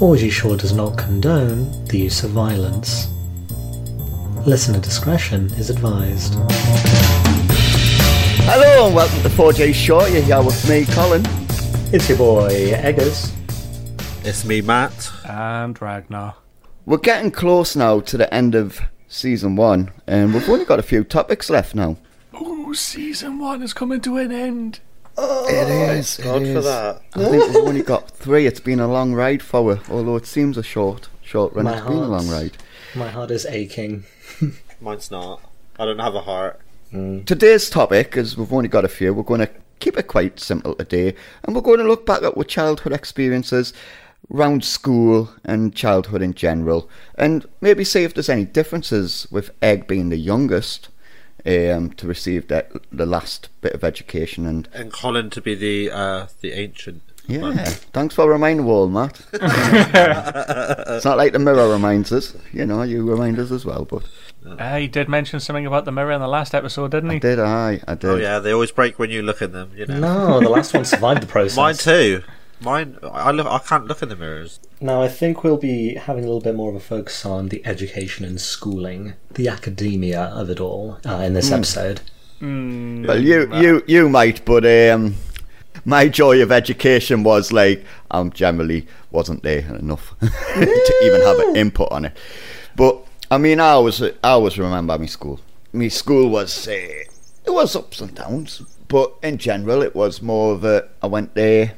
4G Shore does not condone the use of violence. Listener discretion is advised. Hello and welcome to 4G Shore. You're here with me, Colin. It's your boy, Eggers. It's me, Matt. And Ragnar. We're getting close now to the end of Season 1, and we've only got a few topics left now. Ooh, Season 1 is coming to an end. Oh, it is. God, for that. I think we've only got 3. It's been a long ride for her, although it seems a short run. It's been a long ride. My heart is aching. Mine's not. I don't have a heart. Today's topic, as we've only got a few, we're going to keep it quite simple today, and we're going to look back at our childhood experiences around school and childhood in general, and maybe see if there's any differences with Egg being the youngest to receive the last bit of education, and Colin to be the ancient. Yeah, one. Thanks for reminding all, Matt. It's not like the mirror reminds us, you know. You remind us as well, but he did mention something about the mirror in the last episode, didn't he? I did. Oh yeah, they always break when you look in them. You know? No, the last one survived the process. Mine too. Mine, I can't look in the mirrors. Now I think we'll be having a little bit more of a focus on the education and schooling, the academia of it all in this episode. Well, you might, but my joy of education was like I generally wasn't there enough to even have an input on it. But I mean, I always remember my school. My school was it was ups and downs, but in general it was more of a I went there.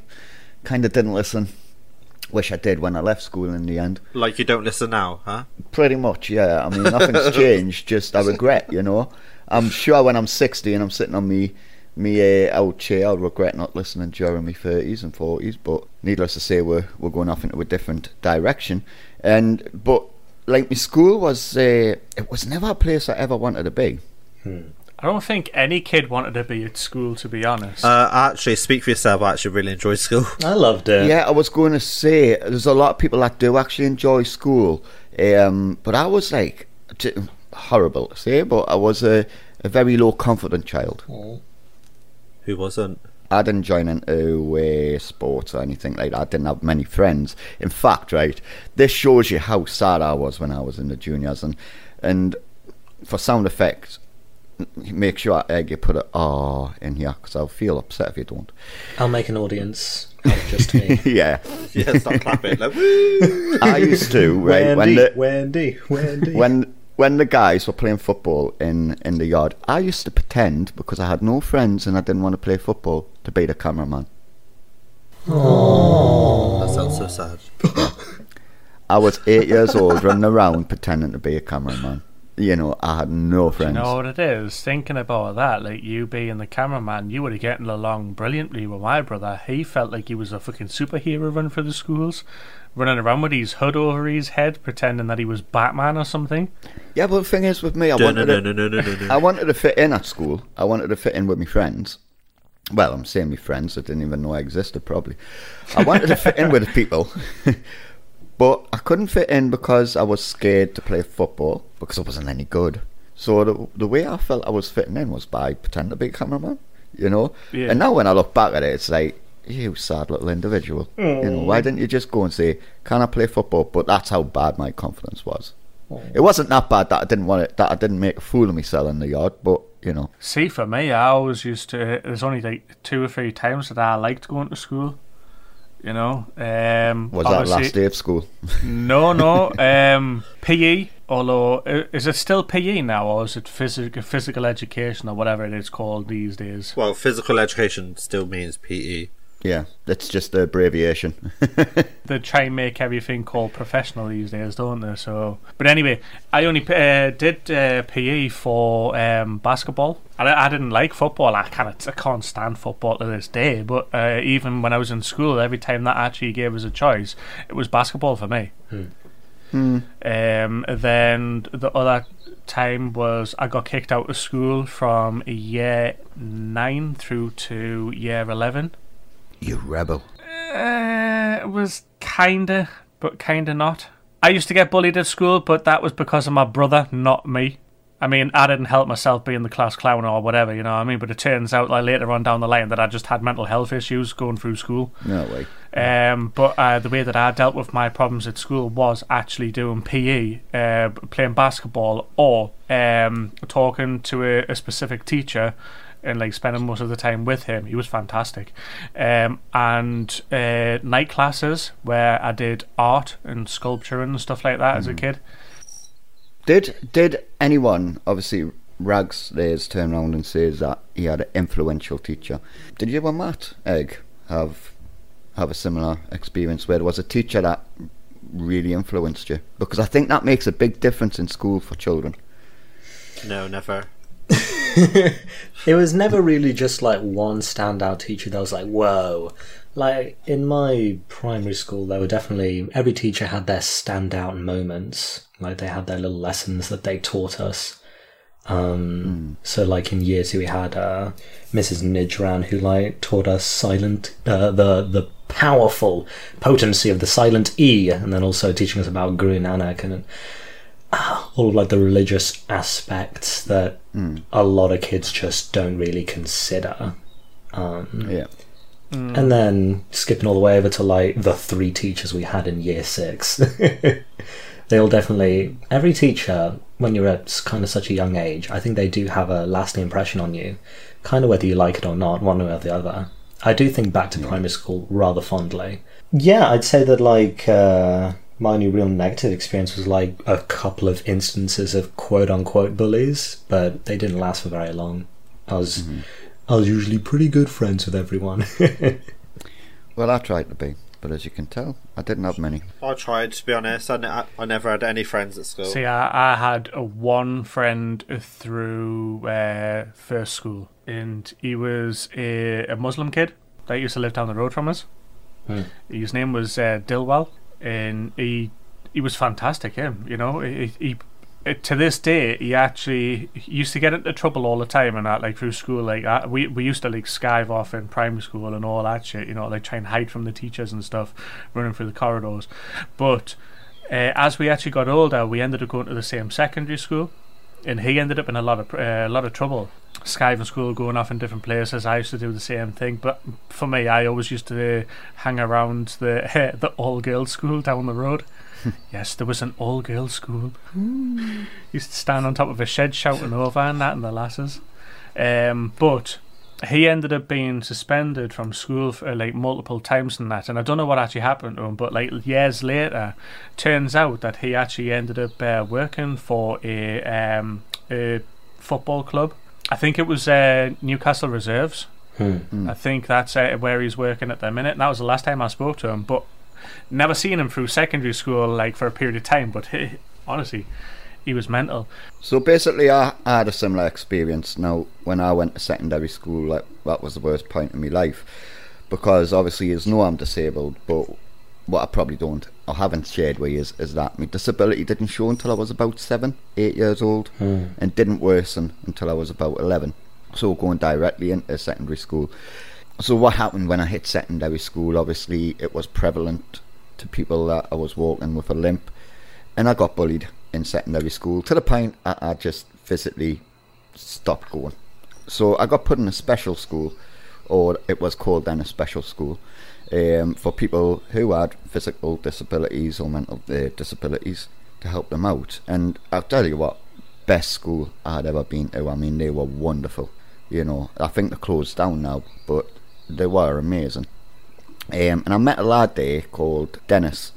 Kind of didn't listen. Wish I did when I left school in the end. Like you don't listen now, huh? Pretty much, yeah. I mean, nothing's changed. Just I regret, you know. I'm sure when I'm 60 and I'm sitting on me old chair, I'll regret not listening during my 30s and 40s. But needless to say, we're going off into a different direction. But like my school was, it was never a place I ever wanted to be. I don't think any kid wanted to be at school, to be honest. Actually, speak for yourself, I actually really enjoyed school. I loved it. Yeah, I was going to say, there's a lot of people that do actually enjoy school, but I was like, horrible to say, but I was a very low-confident child. Aww. Who wasn't? I didn't join into sports or anything like that. I didn't have many friends. In fact, right, this shows you how sad I was when I was in the juniors, and for sound effects, make sure you put an R in here because I'll feel upset if you don't. I'll make an audience out of just me. yeah, stop clapping. Like, woo! I used to, right? When the guys were playing football in the yard, I used to pretend, because I had no friends and I didn't want to play football, to be the cameraman. Aww. That sounds so sad. I was 8 years old, running around pretending to be a cameraman. You know, I had no friends. Do you know what it is? Thinking about that, like you being the cameraman, you would have gotten along brilliantly with my brother. He felt like he was a fucking superhero running for the schools, running around with his hood over his head, pretending that he was Batman or something. Yeah, but the thing is with me, I wanted to fit in at school. I wanted to fit in with my friends. Well, I'm saying my friends, I didn't even know I existed, probably. I wanted to fit in with the people. But I couldn't fit in because I was scared to play football because I wasn't any good. So the way I felt I was fitting in was by pretending to be a cameraman, you know. Yeah. And now when I look back at it, it's like, you sad little individual. Aww. You know, why didn't you just go and say, "Can I play football?" But that's how bad my confidence was. Aww. It wasn't that bad that I didn't want it, that I didn't make a fool of myself in the yard, but you know. See, for me, I always used to. There's only like 2 or 3 times that I liked going to school. You know, was that last day of school? No, PE. Although, is it still PE now, or is it physical education, or whatever it is called these days? Well, physical education still means PE. Yeah, that's just the abbreviation. They try and make everything called professional these days, don't they? So, but anyway, I only did PE for basketball. I didn't like football. I can't stand football to this day. But even when I was in school, every time that actually gave us a choice, it was basketball for me. Then the other time was I got kicked out of school from year 9 through to year 11. You rebel. It was kinda, but kinda not. I used to get bullied at school, but that was because of my brother, not me. I mean, I didn't help myself being the class clown or whatever, you know what I mean? But it turns out, like, later on down the line that I just had mental health issues going through school. No way. But the way that I dealt with my problems at school was actually doing PE, playing basketball, or talking to a specific teacher and, like, spending most of the time with him. He was fantastic. And night classes where I did art and sculpture and stuff like that as a kid. Did anyone, obviously Rags Layers, turn around and says that he had an influential teacher? Did you and Matt Egg have a similar experience where there was a teacher that really influenced you? Because I think that makes a big difference in school for children. No, never. It was never really just like one standout teacher that was like, whoa. Like in my primary school, there were definitely, every teacher had their standout moments. Like they had their little lessons that they taught us. So like in year two, we had Mrs. Nidran, who like taught us silent, the powerful potency of the silent E, and then also teaching us about Guru Nanak and all of like the religious aspects that a lot of kids just don't really consider. And then skipping all the way over to like the three teachers we had in year six. They all definitely, every teacher, when you're at kind of such a young age, I think they do have a lasting impression on you, kind of whether you like it or not, one way or the other. I do think back to primary school rather fondly. Yeah, I'd say that like my only real negative experience was like a couple of instances of quote-unquote bullies, but they didn't last for very long. I was usually pretty good friends with everyone. Well, I tried to be. But as you can tell, I didn't have many. I tried, to be honest. I never had any friends at school. See, I had one friend through first school, and he was a Muslim kid that used to live down the road from us. His name was Dilwell, and he was fantastic, him, you know. He to this day, he used to get into trouble all the time and that, like, through school. Like, we used to, like, skive off in primary school and all that shit, you know, like, try and hide from the teachers and stuff, running through the corridors. But as we actually got older, we ended up going to the same secondary school, and he ended up in a lot of trouble. Skiving school, going off in different places. I used to do the same thing, but for me, I always used to hang around the all-girls school down the road. Yes, there was an all-girls school. Used to stand on top of a shed shouting over and that and the lasses. But he ended up being suspended from school for like multiple times and that. And I don't know what actually happened to him, but like years later, turns out that he actually ended up working for a football club. I think it was Newcastle Reserves. I think that's where he's working at the minute. And that was the last time I spoke to him, but never seen him through secondary school, like, for a period of time, but he, honestly, he was mental. So basically I had a similar experience. Now, when I went to secondary school, like, that was the worst point in my life, because obviously you know I'm disabled, but what I probably don't or haven't shared with you is that my disability didn't show until I was about 7-8 years old and didn't worsen until I was about 11, so going directly into secondary school. So what happened when I hit secondary school, obviously it was prevalent to people that I was walking with a limp, and I got bullied in secondary school to the point I just physically stopped going. So I got put in a special school, or it was called then a special school, for people who had physical disabilities or mental disabilities, to help them out. And I'll tell you what, best school I had ever been to. I mean, they were wonderful, you know. I think they're closed down now, but they were amazing. And I met a lad there called Dennis,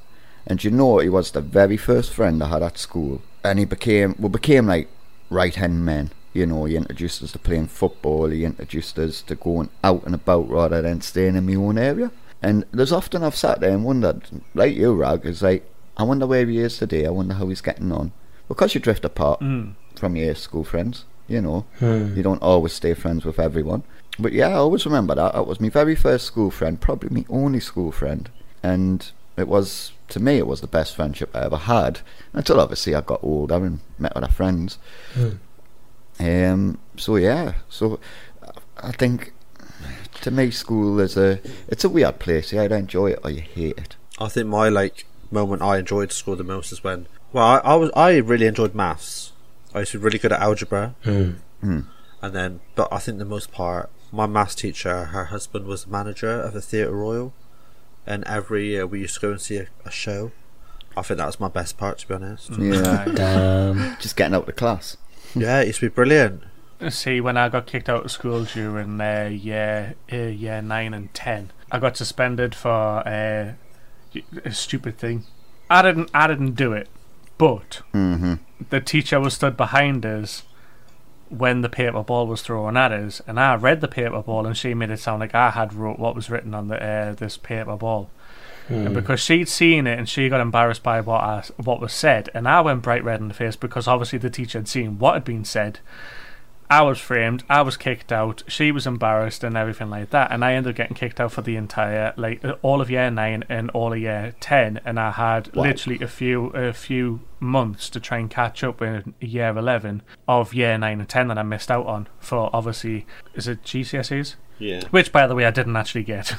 and you know, he was the very first friend I had at school, and we became like right hand men, you know. He introduced us to playing football, he introduced us to going out and about rather than staying in my own area. And there's often I've sat there and wondered, like you, Rag, is like, I wonder where he is today, I wonder how he's getting on, because you drift apart from your school friends, you know. You don't always stay friends with everyone. But yeah, I always remember that. That was my very first school friend, probably my only school friend. And it was, to me, it was the best friendship I ever had, until obviously I got older and met other friends. So yeah, so I think, to me, school is it's a weird place. You either enjoy it or you hate it. I think my, like, moment I enjoyed school the most is when, well, I really enjoyed maths. I used to be really good at algebra. And then, but I think the most part, my maths teacher, her husband was the manager of the Theatre Royal, and every year we used to go and see a show. I think that was my best part, to be honest. Yeah. Damn. Just getting out of class. Yeah, it used to be brilliant. See, when I got kicked out of school during year 9 and 10, I got suspended for a stupid thing. I didn't do it, but the teacher was stood behind us when the paper ball was thrown at us, and I read the paper ball, and she made it sound like I had wrote what was written on the this paper ball. And because she'd seen it, and she got embarrassed by what was said, and I went bright red in the face because obviously the teacher had seen what had been said. I was framed, I was kicked out, she was embarrassed and everything like that, and I ended up getting kicked out for the entire, like, all of year 9 and all of year 10, and I had literally a few months to try and catch up in year 11 of year 9 and 10 that I missed out on for, obviously, is it GCSEs? Yeah. Which, by the way, I didn't actually get.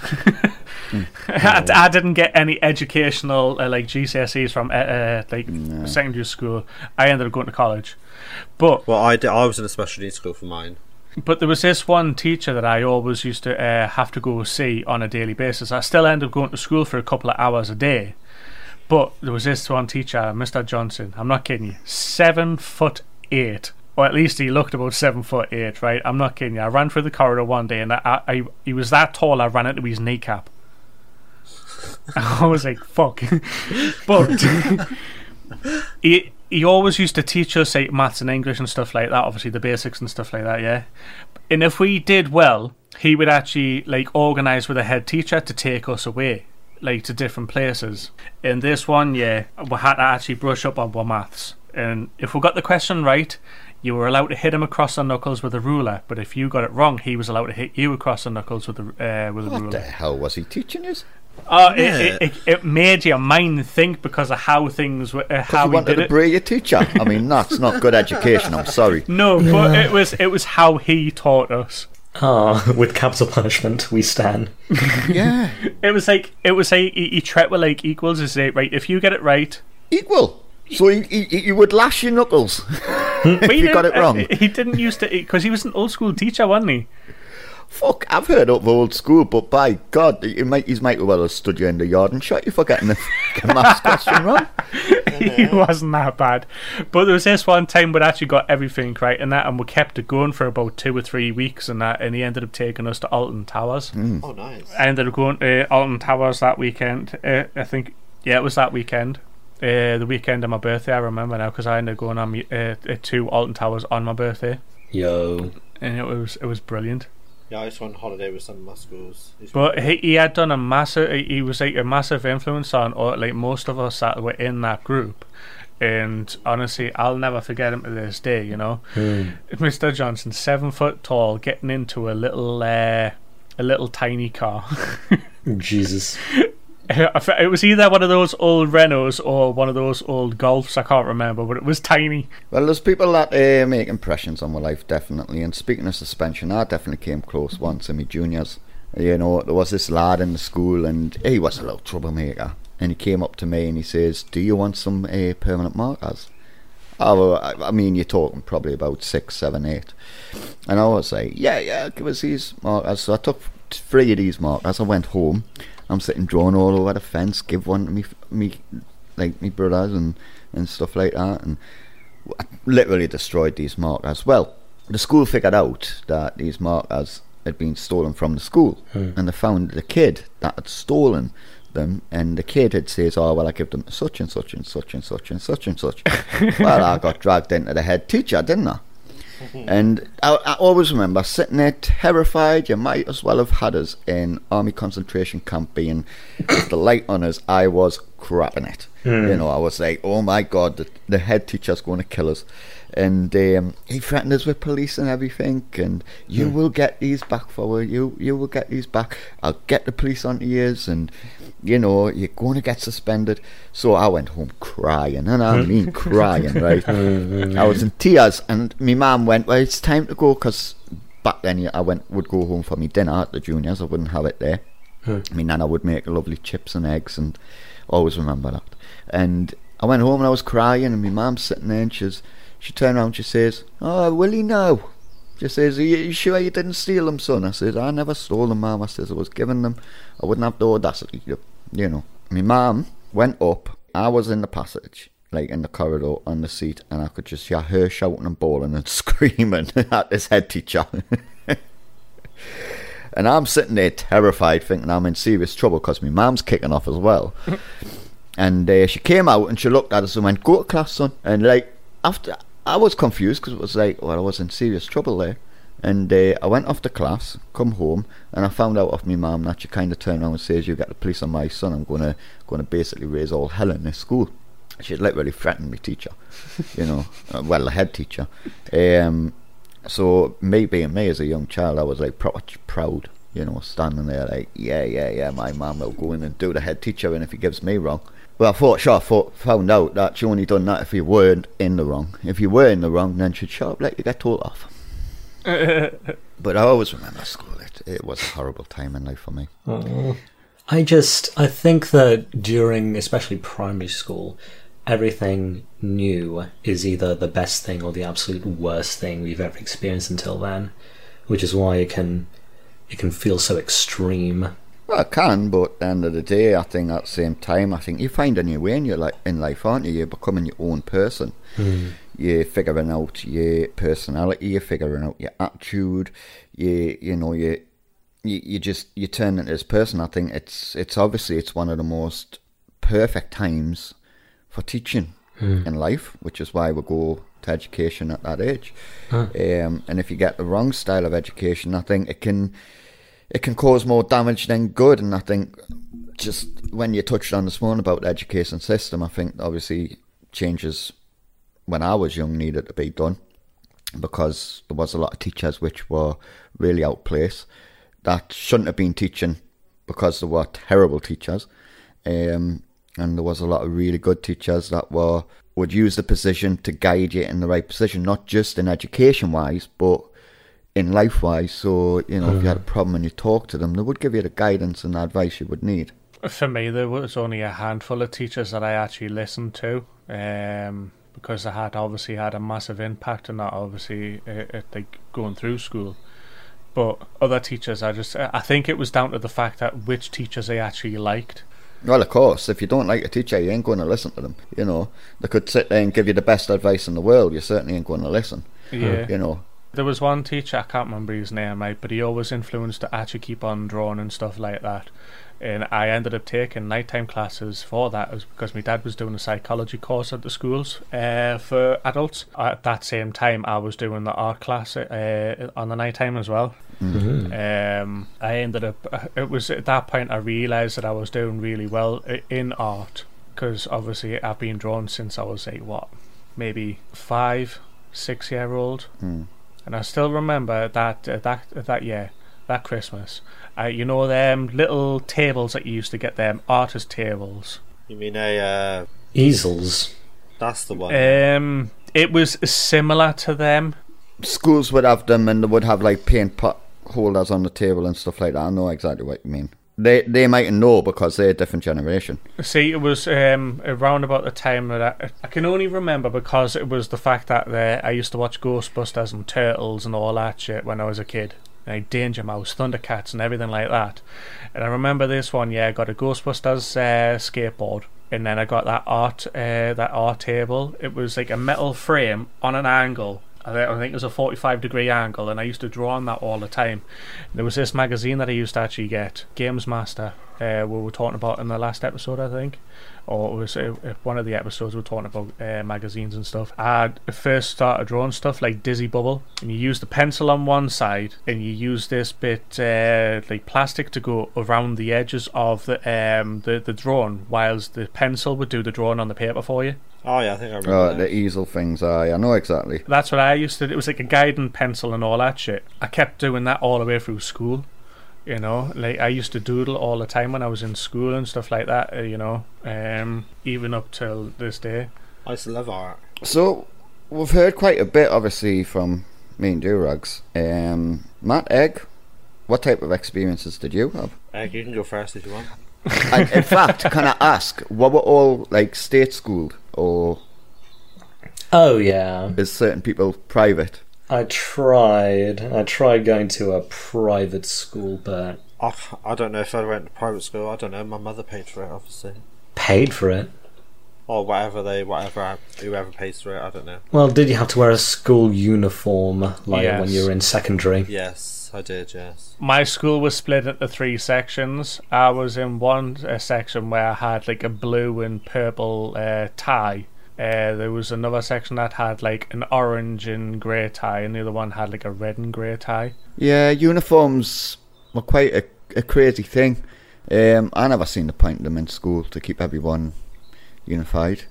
I didn't get any educational like GCSEs from secondary school. I ended up going to college. But I was in a special needs school for mine. But there was this one teacher that I always used to have to go see on a daily basis. I still ended up going to school for a couple of hours a day. But there was this one teacher, Mr. Johnson. I'm not kidding you. 7'8". Or at least he looked about 7'8", right? I'm not kidding you. I ran through the corridor one day, and he was that tall, I ran into his kneecap. I was like, fuck. But he always used to teach us, like, maths and English and stuff like that, obviously the basics and stuff like that, yeah? And if we did well, he would actually, like, organise with a head teacher to take us away, like, to different places. In this one year, we had to actually brush up on our maths. And if we got the question right, you were allowed to hit him across the knuckles with a ruler, but if you got it wrong, he was allowed to hit you across the knuckles with a ruler. What the hell was he teaching us? It made your mind think because of how things were. How he wanted to be a teacher. I mean, that's not good education. I'm sorry. No, but it was how he taught us. With capital punishment, we stand. Yeah. It was like he treated with like equals. Is it right? If you get it right, equal. So he would lash your knuckles if you got it wrong. He didn't used to, because he was an old school teacher, wasn't he? Fuck, I've heard of old school, but by God, he might well have stood you in the yard and shot you for getting the maths question wrong. He wasn't that bad. But there was this one time we'd actually got everything right and that, and we kept it going for about 2 or 3 weeks and that, and he ended up taking us to Alton Towers. Oh, nice. I ended up going to Alton Towers that weekend. I think, yeah, it was that weekend. The weekend of my birthday, I remember now, because I ended up going on to Alton Towers on my birthday. Yo. And it was brilliant. Yeah, I used to go on holiday with some of my schools. But he had done a massive... He was like a massive influence on like most of us that were in that group. And honestly, I'll never forget him to this day, you know. Mr. Johnson, 7 foot tall, getting into a little tiny car. Jesus. It was either one of those old Renaults or one of those old Golfs, I can't remember, but it was tiny. Well, there's people that make impressions on my life, definitely. And speaking of suspension, I definitely came close once in my juniors. You know, there was this lad in the school, and he was a little troublemaker. And he came up to me and he says, "Do you want some permanent markers?" I mean, you're talking probably about 6, 7, 8. And I was like, yeah, give us these markers. So I took 3 of these markers. I went home. I'm sitting drawn all over the fence, give one to me brothers and stuff like that, and I literally destroyed these markers. Well, the school figured out that these markers had been stolen from the school, and they found the kid that had stolen them, and the kid had says, "Oh, well, I give them to such and such and such and such and such and such." Well, I got dragged into the head teacher, didn't I? And I always remember sitting there terrified. You might as well have had us in army concentration camp being with the light on us. I was crapping it. You know, I was like, oh my God, the head teacher's going to kill us. And he threatened us with police and everything, and you will get these back forward, you will get these back, I'll get the police onto you, and you know, you're going to get suspended. So I went home crying, and I mean crying, right? I was in tears, and my mum went, "Well, it's time to go," because back then I would go home for my dinner at the juniors, I wouldn't have it there. My nana would make lovely chips and eggs, and I always remember that. And I went home and I was crying, and my mum's sitting there, and she's She turned around, she says, "Oh, will he now?" She says, "Are you sure you didn't steal them, son?" I says, "I never stole them, mum." I says, "I was given them. I wouldn't have the audacity, you know." My mum went up. I was in the passage, like in the corridor, on the seat, and I could just hear her shouting and bawling and screaming at this head teacher. And I'm sitting there terrified, thinking I'm in serious trouble because my mum's kicking off as well. And she came out and she looked at us and went, "Go to class, son." And like, after, I was confused because it was like, well, I was in serious trouble there. And I went off to class, come home, and I found out off my mum that she kind of turned around and says, "You got the police on my son. I'm going to basically raise all hell in this school." She literally threatened me teacher, you know, well, the head teacher. So me being me as a young child, I was like proper proud, you know, standing there like, yeah, my mum will go in and do the head teacher, and if he gives me wrong. Well, I found out that she only done that if you weren't in the wrong. If you were in the wrong, then she'd shut up, let you get told off. But I always remember school. It was a horrible time in life for me. Oh. I think that during, especially primary school, everything new is either the best thing or the absolute worst thing we've ever experienced until then, which is why it can feel so extreme. Well, it can, but at the end of the day, I think at the same time, I think you find a new way in your in life, aren't you? You're becoming your own person. Mm. You're figuring out your personality. You're figuring out your attitude. You turn into this person. I think it's obviously it's one of the most perfect times for teaching in life, which is why we go to education at that age. And if you get the wrong style of education, I think it can cause more damage than good. And I think just when you touched on this morning about the education system, I think obviously changes when I was young needed to be done because there was a lot of teachers which were really out of place that shouldn't have been teaching because they were terrible teachers. And there was a lot of really good teachers that would use the position to guide you in the right position, not just in education-wise, but in life-wise. So, you know, if you had a problem and you talked to them, they would give you the guidance and the advice you would need. For me, there was only a handful of teachers that I actually listened to because they had obviously had a massive impact on that, obviously, like going through school. But other teachers, I think it was down to the fact that which teachers I actually liked. Well, of course, if you don't like a teacher, you ain't going to listen to them, you know. They could sit there and give you the best advice in the world, you certainly ain't going to listen, yeah. You know. There was one teacher, I can't remember his name, right, but he always influenced to actually keep on drawing and stuff like that. And I ended up taking nighttime classes for that. It was because my dad was doing a psychology course at the schools for adults. At that same time, I was doing the art class on the nighttime as well. Mm-hmm. I ended up, it was at that point I realised that I was doing really well in art because obviously I've been drawn since I was maybe 5-6 year old. Mm. And I still remember that Christmas, you know them little tables that you used to get, them artist tables. You mean easels? That's the one. It was similar to them. Schools would have them and they would have like paint pot holders on the table and stuff like that. I know exactly what you mean. They might know because they're a different generation. See, it was around about the time that I can only remember because it was the fact that I used to watch Ghostbusters and Turtles and all that shit when I was a kid. Like Danger Mouse, Thundercats and everything like that. And I remember this one, yeah, I got a Ghostbusters skateboard. And then I got that art table. It was like a metal frame on an angle. I think it was a 45-degree angle, and I used to draw on that all the time. There was this magazine that I used to actually get, Games Master, we were talking about in the last episode, I think. Or it was one of the episodes we were talking about magazines and stuff. I first started drawing stuff like Dizzy Bubble, and you use the pencil on one side, and you use this bit like plastic to go around the edges of the drawing, whilst the pencil would do the drawing on the paper for you. Oh yeah, I think I remember that. The easel things, I know exactly. That's what I used to do. It was like a guiding pencil and all that shit. I kept doing that all the way through school, you know. Like, I used to doodle all the time when I was in school and stuff like that, you know, even up till this day. I used to love art. So, we've heard quite a bit, obviously, from me and Durags. Matt, Egg, what type of experiences did you have? Egg, you can go first if you want. And in fact, can I ask, what were all, like, state schooled? Or Oh, yeah. Is certain people private? I tried going to a private school, but... I don't know if I went to private school. I don't know. My mother paid for it, obviously. Paid for it? Or whoever pays for it, I don't know. Well, did you have to wear a school uniform when you were in secondary? Yes, I did, yes. My school was split into three sections. I was in one section where I had like a blue and purple tie. There was another section that had like an orange and grey tie, and the other one had like a red and grey tie. Yeah, uniforms were quite a crazy thing. I never seen the point of them in school to keep everyone unified,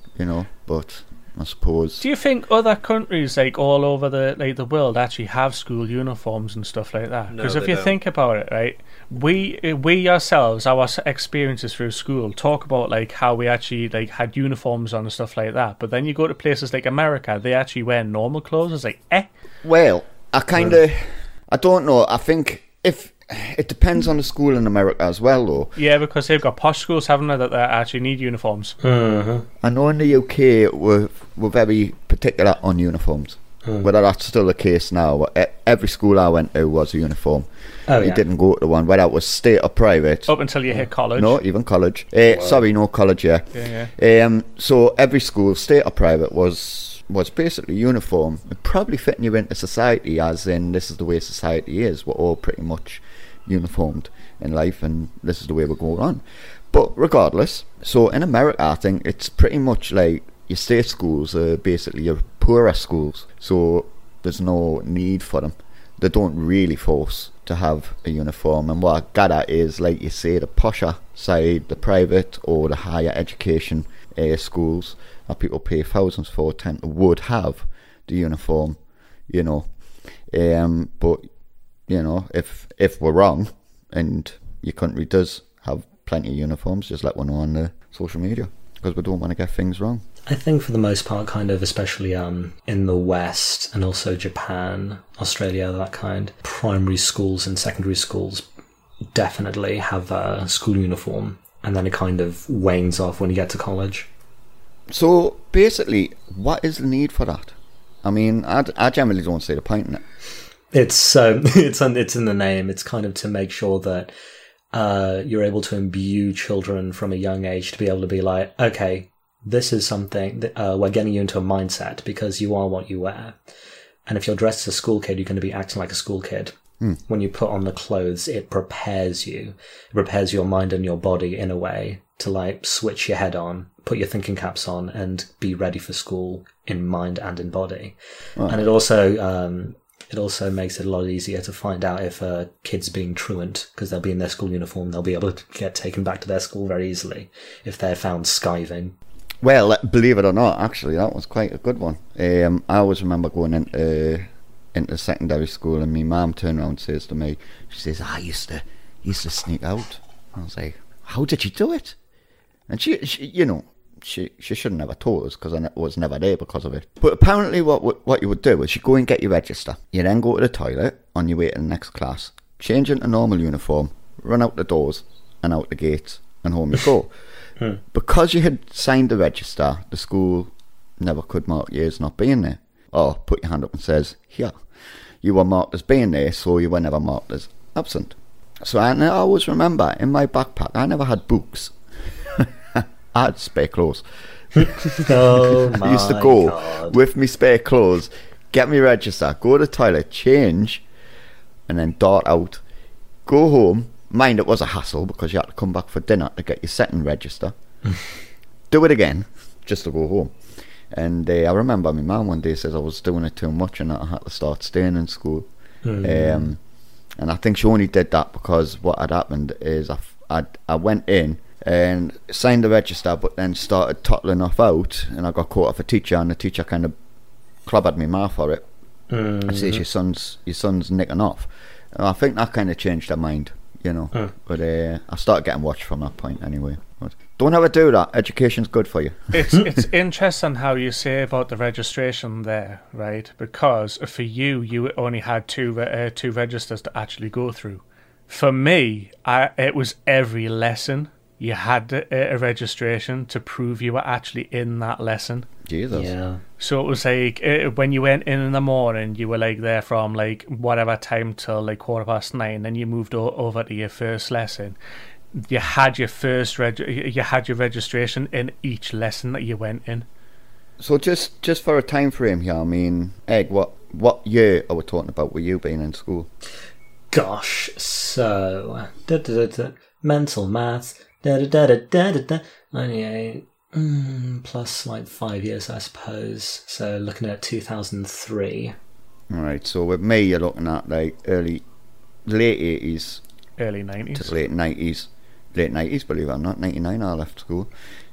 but I suppose... Do you think other countries all over the world actually have school uniforms and stuff like that? Because if you think about it, right, we ourselves, our experiences through school, talk about how we actually had uniforms on and stuff like that, but then you go to places like America, they actually wear normal clothes. It's like, eh? Well, I kind of... I don't know. I think if... It depends on the school in America as well, though. Yeah, because they've got posh schools, haven't they, that actually need uniforms. Uh-huh. I know in the UK we're very particular on uniforms. Uh-huh. Whether that's still the case now. Every school I went to was a uniform. Oh, yeah. You didn't go to one, whether it was state or private. Up until you hit college. No, even college. Sorry, no college, yeah. So every school, state or private, was basically uniform. It probably fitting you into society, as in this is the way society is. We're all pretty much uniformed in life, and this is the way we're going on. But regardless, so in America, I think it's pretty much like your state schools are basically your poorer schools, so there's no need for them. They don't really force to have a uniform, and what I gather is, like you say, the posher side, the private or the higher education schools that people pay thousands for would have the uniform, but if we're wrong and your country does have plenty of uniforms, just let one know on the social media, because we don't want to get things wrong. I think for the most part, kind of, especially in the West and also Japan, Australia, that kind, primary schools and secondary schools definitely have a school uniform, and then it kind of wanes off when you get to college. So basically, what is the need for that? I mean, I generally don't see the point in it. It's in the name. It's kind of to make sure that you're able to imbue children from a young age to be able to be like, okay, this is something that we're getting you into a mindset, because you are what you wear. And if you're dressed as a school kid, you're going to be acting like a school kid. Mm. When you put on the clothes, it prepares you. It prepares your mind and your body in a way to switch your head on, put your thinking caps on, and be ready for school in mind and in body. Right. And it also makes it a lot easier to find out if a kid's being truant, because they'll be in their school uniform. They'll be able to get taken back to their school very easily if they're found skiving. Well, believe it or not, actually, that was quite a good one. I always remember going into secondary school, and my mum turned around and says to me, she says, I used to sneak out. I was like, how did you do it? And she shouldn't have told us, because I was never there because of it. But apparently what you would do is you go and get your register. You then go to the toilet on your way to the next class, change into normal uniform, run out the doors and out the gates, and home you go. Because you had signed the register, the school never could mark you as not being there. Or put your hand up and says, here, you were marked as being there, so you were never marked as absent. So I always remember, in my backpack, I never had books. I had spare clothes. Oh my God. I used to go with my spare clothes, get me register, go to the toilet, change, and then dart out, go home. Mind, it was a hassle because you had to come back for dinner to get your second register. Do it again, just to go home. And I remember my mum one day says I was doing it too much and that I had to start staying in school. Mm. And I think she only did that because what had happened is I went in and signed the register, but then started toddling off out, and I got caught off a teacher, and the teacher kind of clobbered me ma for it. Mm-hmm. I says, your son's nicking off. And I think that kind of changed her mind, But I started getting watched from that point anyway. But don't ever do that. Education's good for you. It's interesting how you say about the registration there, right? Because for you only had two registers to actually go through. For me, it was every lesson. you had a registration to prove you were actually in that lesson. Jesus. Yeah. So it was like when you went in the morning, you were like there from like whatever time till like 9:15. Then you moved over to your first lesson. You had your first you had your registration in each lesson that you went in. So just for a time frame here, I mean, Egg, what year are we talking about? Were you being in school? Gosh, so mental maths. Plus like 5 years, I suppose. So looking at 2003. All right. So with me, you're looking at like late 80s, early 90s, late 90s. Believe it or not, 99. I left school.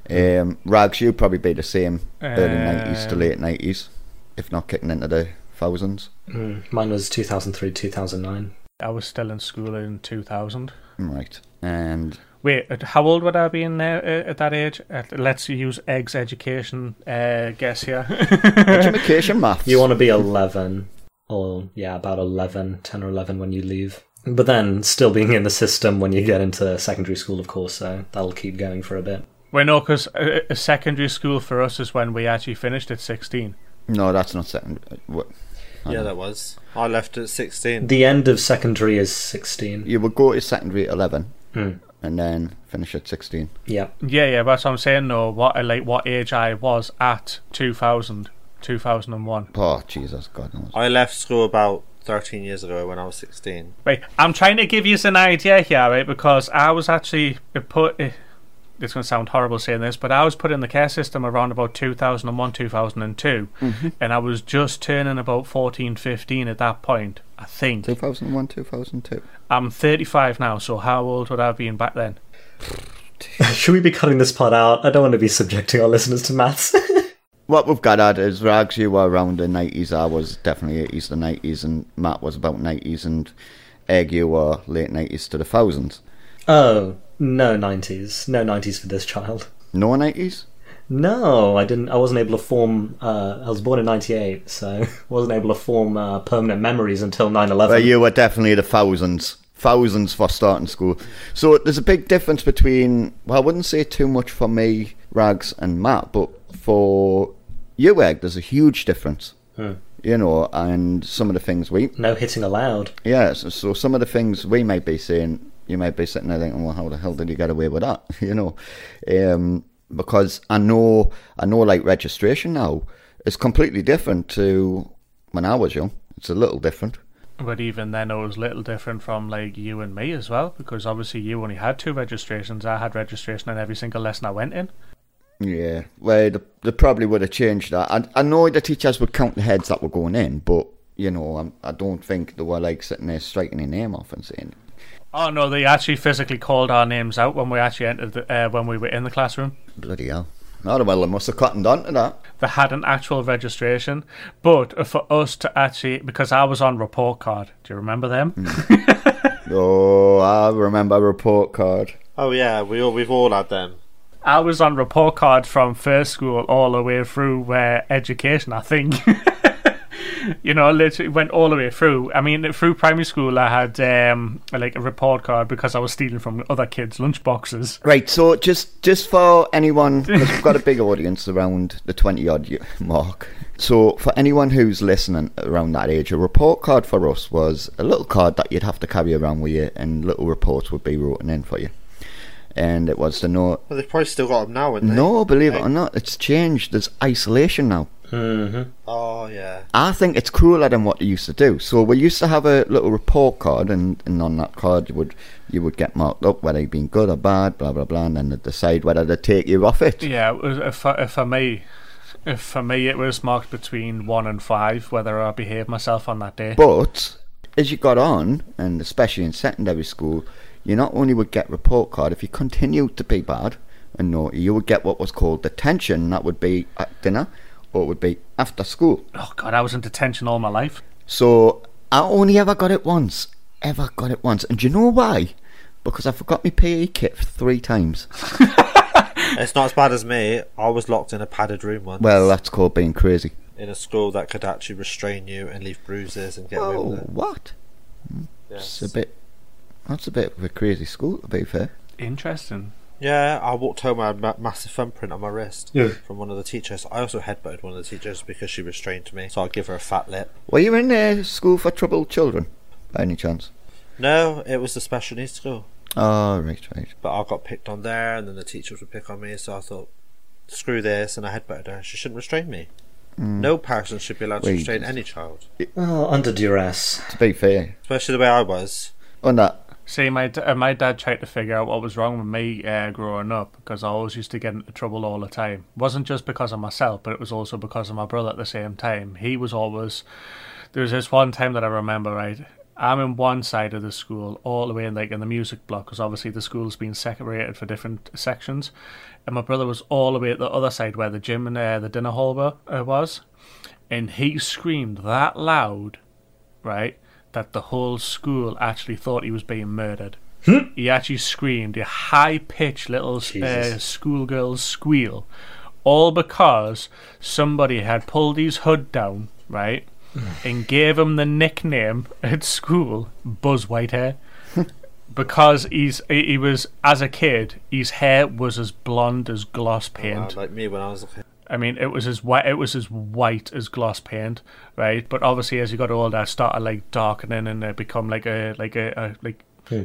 Rags, you'd probably be the same, early 90s to late 90s, if not kicking into the thousands. Mine was 2003, 2009. I was still in school in 2000. Right. And wait, how old would I be in there at that age? Let's use Egg's education guess here. Education maths. You want to be 11, or yeah, about 11, 10 or 11 when you leave. But then still being in the system when you get into secondary school, of course. So that'll keep going for a bit. Well, no, because secondary school for us is when we actually finished at 16. No, that's not secondary. Yeah, that was. I left at 16. The end of secondary is 16. You would go to secondary at 11 and then finish at 16. Yeah. Yeah, that's what I'm saying, though. What age I was at 2000, 2001. Oh, Jesus, God knows. I left school about 13 years ago when I was 16. Right, I'm trying to give you an idea here, right, because I was actually put... It's going to sound horrible saying this, but I was put in the care system around about 2001, 2002, and I was just turning about 14, 15 at that point, I think. 2001, 2002. I'm 35 now, so how old would I have been back then? Should we be cutting this part out? I don't want to be subjecting our listeners to maths. What we've got at is, Rags, you were around the 90s, I was definitely 80s to 90s, and Matt was about 90s, and Egg, you were late 90s to the thousands. Oh, no 90s. No 90s for this child. No 90s? No, I didn't. I wasn't able to form... I was born in 98, so wasn't able to form permanent memories until 9/11. Well, you were definitely the thousands. Thousands for starting school. So there's a big difference between... Well, I wouldn't say too much for me, Rags and Matt, but for you, Egg, there's a huge difference. Hmm. You know, and some of the things we... No hitting allowed. Yeah, so some of the things we might be saying... You might be sitting there thinking, well, how the hell did you get away with that? You know, because I know like registration now is completely different to when I was young. It's a little different. But even then it was a little different from like you and me as well, because obviously you only had 2 registrations. I had registration in every single lesson I went in. Yeah, well, they probably would have changed that. I know the teachers would count the heads that were going in, but, you know, I don't think they were like sitting there striking their name off and saying... Oh no! They actually physically called our names out when we actually entered when we were in the classroom. Bloody hell! Oh well, they must have cottoned on to that. They had an actual registration, but for us to actually, because I was on report card. Do you remember them? Oh, I remember report card. Oh yeah, we've all had them. I was on report card from first school all the way through education, I think. You know, literally went all the way through. I mean, through primary school, I had like a report card because I was stealing from other kids' lunchboxes. Right. So just for anyone, we've got a big audience around the 20-odd mark. So for anyone who's listening around that age, a report card for us was a little card that you'd have to carry around with you, and little reports would be written in for you. And it was to know. Well, they've probably still got them now, wouldn't they? No, believe it or not, it's changed. There's isolation now. Mm-hmm. Oh yeah. I think it's crueler than what they used to do. So we used to have a little report card, and on that card you would get marked up whether you've been good or bad, blah blah blah, and then they decide whether they take you off it. Yeah, it was, for me, it was marked between 1 and 5 whether I behaved myself on that day. But as you got on, and especially in secondary school, you not only would get report card if you continued to be bad and naughty, you would get what was called detention. That would be at dinner. Or it would be after school. Oh, God, I was in detention all my life. So I only ever got it once. And do you know why? Because I forgot my PE kit 3 times. It's not as bad as me. I was locked in a padded room once. Well, that's called being crazy. In a school that could actually restrain you and leave bruises and get away with it. Oh, what? Yes. That's a bit of a crazy school, to be fair. Interesting. Yeah, I walked home. I had a massive thumbprint on my wrist from one of the teachers. I also headbutted one of the teachers because she restrained me, so I'd give her a fat lip. Were you in school for troubled children, by any chance? No, it was the special needs school. Oh, right, right. But I got picked on there, and then the teachers would pick on me, so I thought, screw this, and I headbutted her. She shouldn't restrain me. Mm. No person should be allowed to restrain any child. Oh, under duress. To be fair. Especially the way I was. On that. See, my dad tried to figure out what was wrong with me growing up, because I always used to get into trouble all the time. It wasn't just because of myself, but it was also because of my brother at the same time. He was always... There was this one time that I remember, right? I'm in one side of the school, all the way in, like, in the music block, because obviously the school's been separated for different sections. And my brother was all the way at the other side where the gym and the dinner hall were, was. And he screamed that loud, right, that the whole school actually thought he was being murdered. He actually screamed a high-pitched little schoolgirl squeal, all because somebody had pulled his hood down, right, and gave him the nickname at school, Buzz Whitehair, because he was, as a kid, his hair was as blonde as gloss paint. Oh, like me when I was a kid. I mean, it was as white as gloss paint, right? But obviously, as you got older, I started like darkening and become like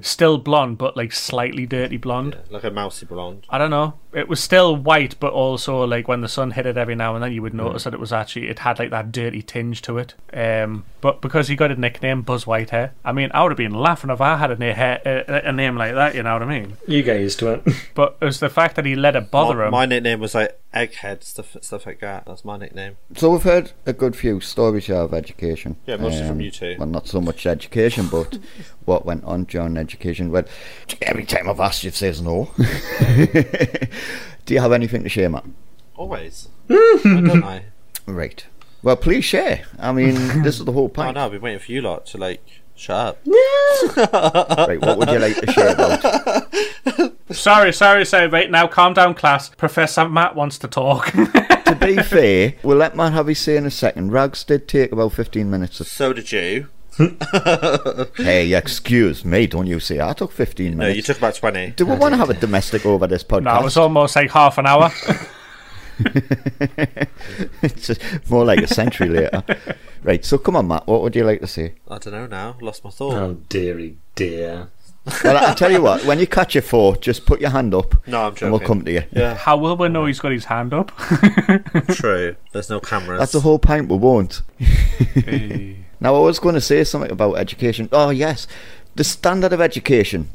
still blonde, but like slightly dirty blonde, like a mousy blonde. I don't know. It was still white, but also like when the sun hit it every now and then, you would notice that it had like that dirty tinge to it. But because he got a nickname, Buzz Whitehair. I mean, I would have been laughing if I had a name like that. You know what I mean? You get used to it. But it was the fact that he let it bother him. My nickname was like Egghead, stuff like that. That's my nickname. So we've heard a good few stories of education. Yeah, mostly from you two. Well, not so much education, but what went on during education. Well, every time I've asked you, it says no. Do you have anything to share, Matt? Always. Why don't I? Right. Well, please share. I mean, this is the whole point. Oh, no, I've been waiting for you lot to, like, shut up. Right, what would you like to share about? Sorry, right now, calm down, class. Professor Matt wants to talk. To be fair, we'll let Matt have his say in a second. Rags did take about 15 minutes. So did you. Hey, excuse me, don't you see I took 15 minutes? No, you took about 20. Do we want to have a domestic over this podcast? No, it was almost like half an hour. It's more like a century later. Right, so come on, Matt, what would you like to say? I don't know now, lost my thought. Oh, dearie dear. Well, I'll tell you what, when you catch your thought, just put your hand up. No, I'm joking. And we'll come to you. Yeah. How will we know he's got his hand up? True, there's no cameras. That's the whole point, we won't. Hey. Now, I was going to say something about education. Oh, yes, the standard of education.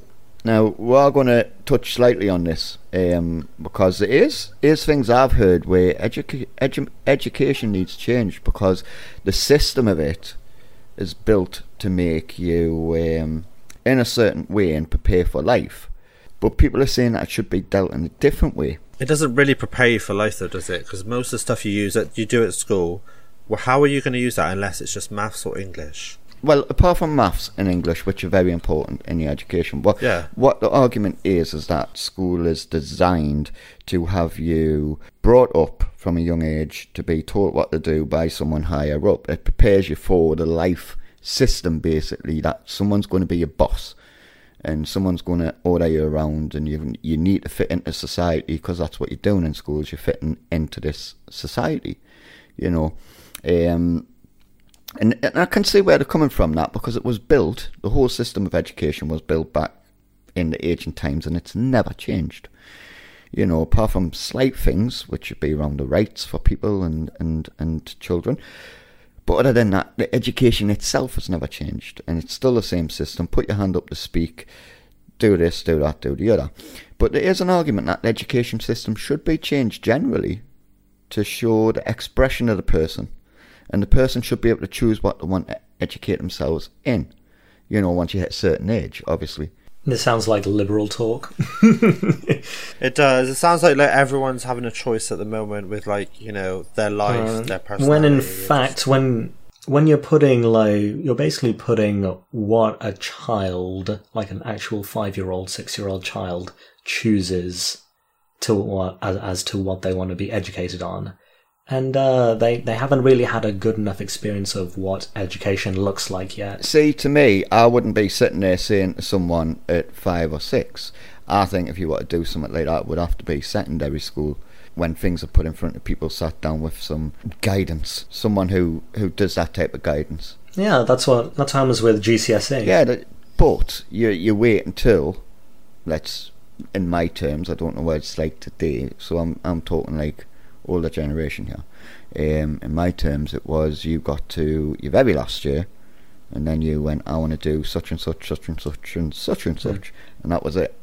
Now, we are going to touch slightly on this because there is things I've heard where education needs change because the system of it is built to make you in a certain way and prepare for life. But people are saying that it should be dealt in a different way. It doesn't really prepare you for life, though, does it? Because most of the stuff you do at school, well, how are you going to use that unless it's just maths or English? Well, apart from maths and English, which are very important in your education, what the argument is that school is designed to have you brought up from a young age to be taught what to do by someone higher up. It prepares you for the life system, basically, that someone's going to be your boss and someone's going to order you around, and you need to fit into society because that's what you're doing in school, is you're fitting into this society, you know. And I can see where they're coming from, that, because it was built, the whole system of education was built back in the ancient times, and it's never changed. You know, apart from slight things, which would be around the rights for people and children. But other than that, the education itself has never changed, and it's still the same system. Put your hand up to speak, do this, do that, do the other. But there is an argument that the education system should be changed generally to show the expression of the person. And the person should be able to choose what they want to educate themselves in, you know, once you hit a certain age, obviously. This sounds like liberal talk. It does. It sounds like everyone's having a choice at the moment with, like, you know, their life, their personality. When in fact, when you're putting, you're basically putting what a child, like an actual 5-year-old, 6-year-old child, chooses as to what they want to be educated on. And they haven't really had a good enough experience of what education looks like yet. See, to me, I wouldn't be sitting there saying to someone at 5 or 6, I think if you want to do something like that, it would have to be secondary school, when things are put in front of people, sat down with some guidance, someone who does that type of guidance. Yeah, that's how I was with GCSE. Yeah, but you wait until, let's, in my terms, I don't know what it's like today, so I'm talking like older generation here. In my terms, it was you got to your very last year, and then you went, I want to do such and such, such and such, and such and such, and that was it.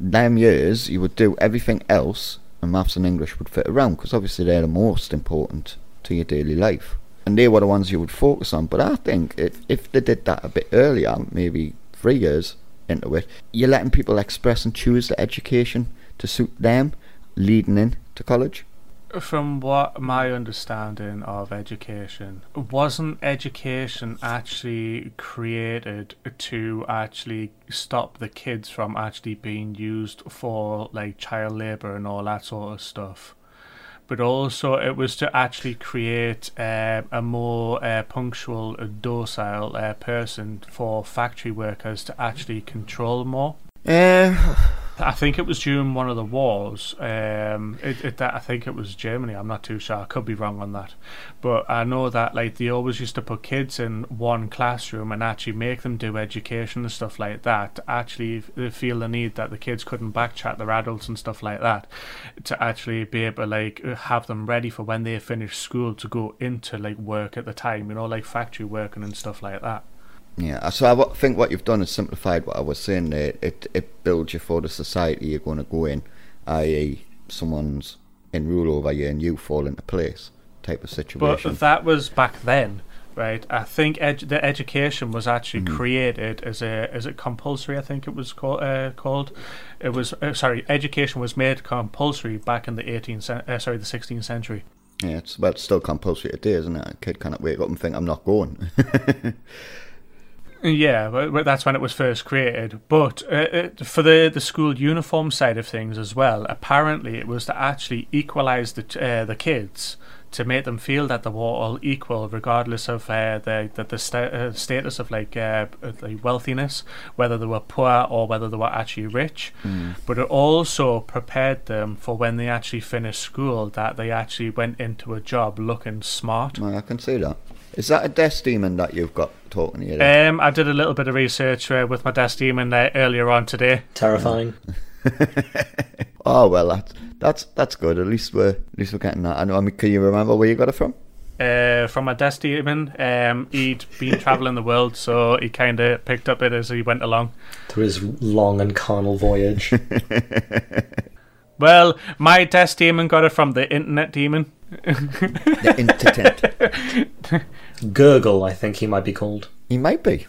Them years, you would do everything else, and maths and English would fit around, because obviously they're the most important to your daily life, and they were the ones you would focus on. But I think if they did that a bit earlier, maybe 3 years into it, you're letting people express and choose the education to suit them leading in to college. From what my understanding of education, wasn't education actually created to actually stop the kids from actually being used for like child labour and all that sort of stuff? But also it was to actually create a more punctual, docile person for factory workers to actually control more. I think it was during one of the wars. I think it was Germany. I'm not too sure. I could be wrong on that. But I know that like they always used to put kids in one classroom and actually make them do education and stuff like that. To actually feel the need that the kids couldn't backchat their adults and stuff like that. To actually be able to like have them ready for when they finish school to go into like work at the time. You know, like factory working and stuff like that. Yeah, so I think what you've done is simplified what I was saying there. It builds you for the society you're going to go in, i.e. someone's in rule over you and you fall into place type of situation. But that was back then, right? I think the education was actually created as a... Is it compulsory, I think it was called? It was... education was made compulsory back in the 16th century. Yeah, it's still compulsory today, isn't it? A kid cannot wake up and think, I'm not going. Yeah, but that's when it was first created. But for the school uniform side of things as well, apparently it was to actually equalise the kids, to make them feel that they were all equal, regardless of the status of like wealthiness, whether they were poor or whether they were actually rich. But it also prepared them for when they actually finished school, that they actually went into a job looking smart. Well, I can see that. Is that a desk demon that you've got talking to you there? I did a little bit of research with my desk demon earlier on today. Terrifying. Oh well, that's good. At least we're getting that. I know. I mean, can you remember where you got it from? From my desk demon. He'd been travelling the world, so he kind of picked up it as he went along through his long and carnal voyage. Well, my desk demon got it from the internet demon. The internet. Gurgle, I think he might be called. He might be.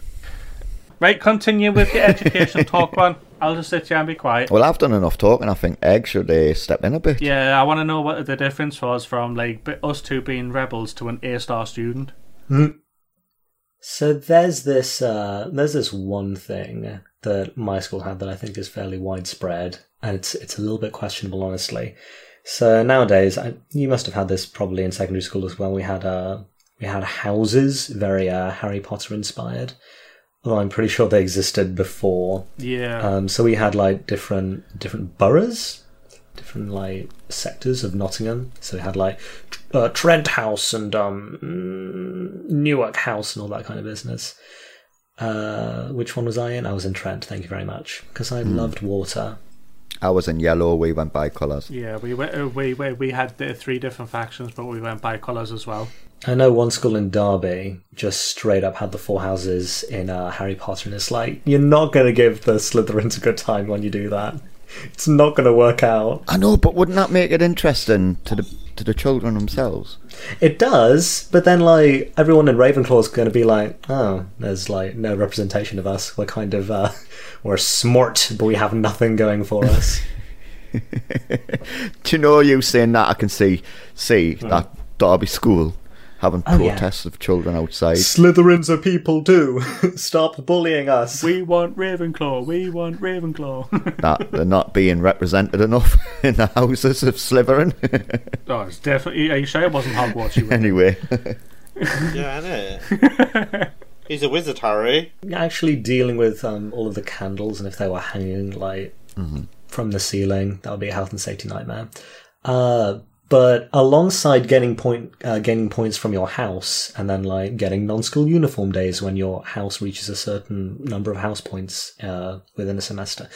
Right, continue with your education talk on. I'll just sit here and be quiet. Well, I've done enough talking. I think Egg should step in a bit. Yeah, I want to know what the difference was from like us two being rebels to an A-star student. So there's this one thing that my school had that I think is fairly widespread, and it's a little bit questionable, honestly. So nowadays, you must have had this probably in secondary school as well. We had houses, very Harry Potter inspired. Although I'm pretty sure they existed before. Yeah. So we had like different boroughs, different like sectors of Nottingham. So we had like Trent House and Newark House and all that kind of business. Which one was I in? I was in Trent. Thank you very much, because I loved water. I was in yellow. We went by colours. Yeah, we had three different factions, but we went by colours as well. I know one school in Derby just straight up had the four houses in Harry Potter, and it's like, you're not going to give the Slytherins a good time when you do that. It's not going to work out. I know, but wouldn't that make it interesting to the children themselves? It does, but then like everyone in Ravenclaw is going to be like, oh, there's like no representation of us. We're kind of we're smart, but we have nothing going for us. Do you know, you saying that, I can see that Derby school having protests of children outside. Slytherins are people too. Stop bullying us. We want Ravenclaw. We want Ravenclaw. That they're not being represented enough in the houses of Slytherin. Oh, it's definitely. Are you sure it wasn't Hogwarts? You anyway. Yeah, innit? He's a wizard, Harry. Actually, dealing with all of the candles and if they were hanging like from the ceiling. That would be a health and safety nightmare. But alongside gaining points from your house, and then like getting non-school uniform days when your house reaches a certain number of house points within a semester.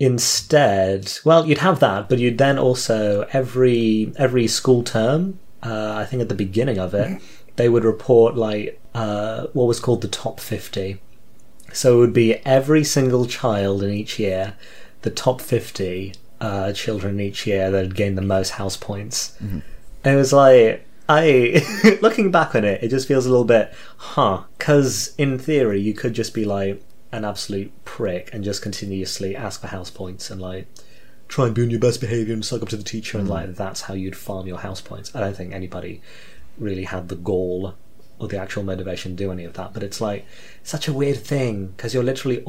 Instead, well, you'd have that, but you'd then also every school term, I think at the beginning of it, they would report like what was called the top 50. So it would be every single child in each year, the top 50. Children each year that had gained the most house points. And it was like, I looking back on it, it just feels a little bit, because in theory you could just be like an absolute prick and just continuously ask for house points and like try and be on your best behaviour and suck up to the teacher, and like that's how you'd farm your house points. I don't think anybody really had the gall or the actual motivation to do any of that, but it's like such a weird thing, because you're literally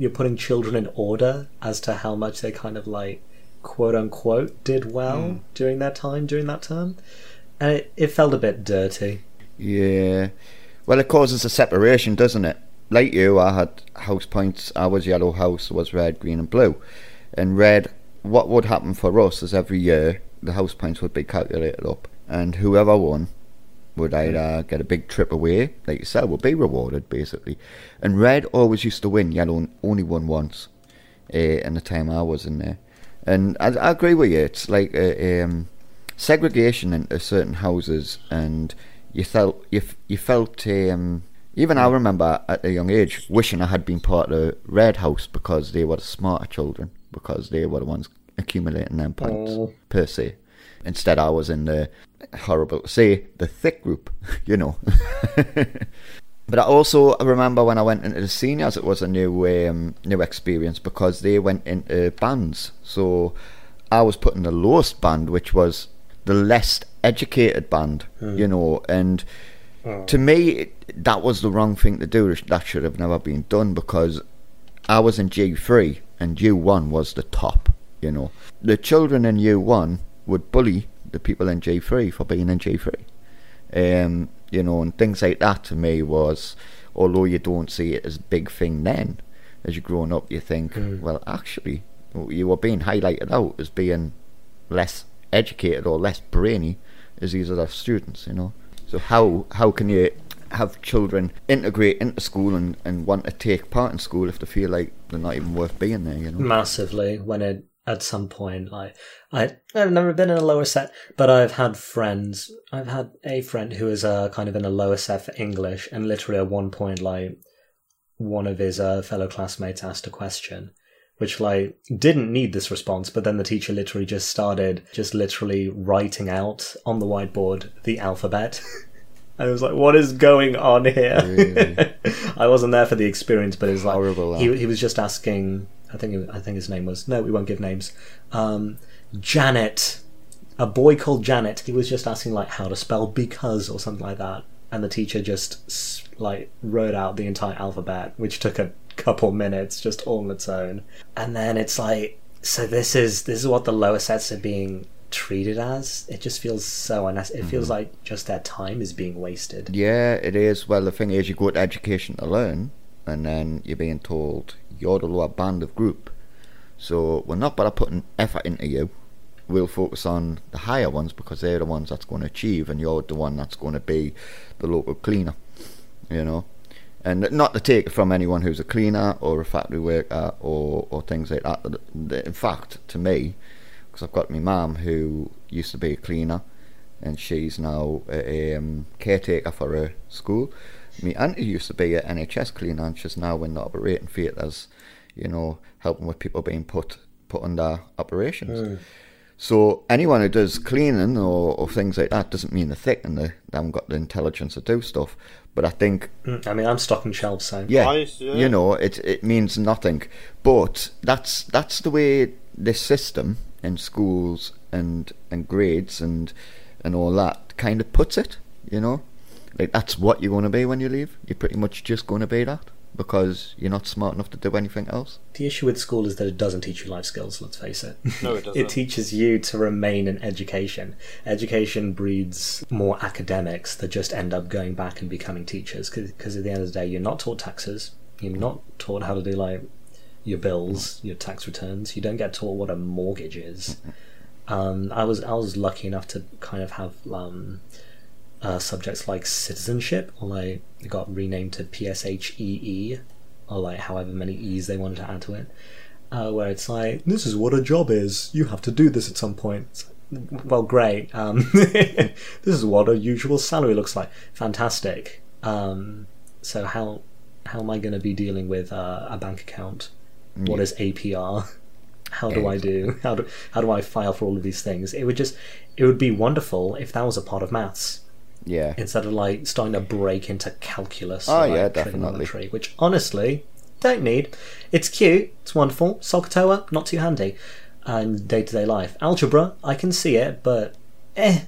you're putting children in order as to how much they kind of like quote unquote did well during their time, during that term, and it felt a bit dirty. Well, it causes a separation, doesn't it? Like you, I had house points. I was yellow, house was red, green and blue. And red, what would happen for us is every year the house points would be calculated up, and whoever won would either get a big trip away, like you said, would be rewarded, basically. And red always used to win, yellow only won once in the time I was in there. And I agree with you, it's like segregation into certain houses, and you felt even I remember at a young age wishing I had been part of the red house, because they were the smarter children, because they were the ones accumulating them points, per se. Instead, I was in the horrible, say, the thick group, you know. But I also remember when I went into the seniors, it was a new experience, because they went into bands. So I was put in the lowest band, which was the less educated band, you know. And to me, that was the wrong thing to do. That should have never been done, because I was in G3 and U1 was the top, you know. The children in U1 would bully the people in G3 for being in G3, you know, and things like that. To me was, although you don't see it as a big thing then, as you're growing up you think, well, actually you were being highlighted out as being less educated or less brainy as these other students, you know. So how can you have children integrate into school and want to take part in school if they feel like they're not even worth being there, you know? Massively, when it at some point, like I've never been in a lower set, but I've had a friend who was kind of in a lower set for English, and literally at one point, like one of his fellow classmates asked a question which like didn't need this response, but then the teacher literally just started literally writing out on the whiteboard the alphabet. And it was like, what is going on here? Really? I wasn't there for the experience, but it's like horrible, he was just asking, I think his name was, no, we won't give names, Janet, a boy called Janet. He was just asking like how to spell because or something like that, and the teacher just like wrote out the entire alphabet, which took a couple minutes just all on its own. And then it's like, so this is what the lower sets are being treated as. It just feels so unnecessary. It feels like just their time is being wasted. Yeah, it is. Well, the thing is, you go to education to learn, and then you're being told you're the lower band of group, so we're not better putting effort into you. We'll focus on the higher ones because they're the ones that's going to achieve, and you're the one that's going to be the local cleaner, you know. And not to take it from anyone who's a cleaner or a factory worker or things like that. In fact, to me, because I've got my mum who used to be a cleaner, and she's now a caretaker for a school. My auntie used to be an NHS cleaner, and she's now in the operating theatres, you know, helping with people being put under operations. So anyone who does cleaning or things like that doesn't mean they're thick and they haven't got the intelligence to do stuff. But I think... I mean, I'm stocking shelves, so... Yeah, you know, it means nothing. But that's the way this system in schools and grades and all that kind of puts it, you know? Like, that's what you're going to be when you leave. You're pretty much just going to be that, because you're not smart enough to do anything else. The issue with school is that it doesn't teach you life skills, let's face it. No, it doesn't. It teaches you to remain in education. Education breeds more academics that just end up going back and becoming teachers, because at the end of the day, you're not taught taxes. You're not taught how to do, like, your bills, your tax returns. You don't get taught what a mortgage is. I was lucky enough to kind of have subjects like citizenship, or like it got renamed to PSHEE, or like however many E's they wanted to add to it, where it's like, this is what a job is, you have to do this at some point. It's like, well, great. This is what a usual salary looks like. Fantastic. So how am I going to be dealing with a bank account? What is APR? How do I file for all of these things? It would be wonderful if that was a part of maths. Yeah. Instead of like starting to break into calculus. Oh, yeah, definitely. Which honestly, don't need. It's cute. It's wonderful. Sohcahtoa, not too handy in day-to-day life. Algebra, I can see it, but eh.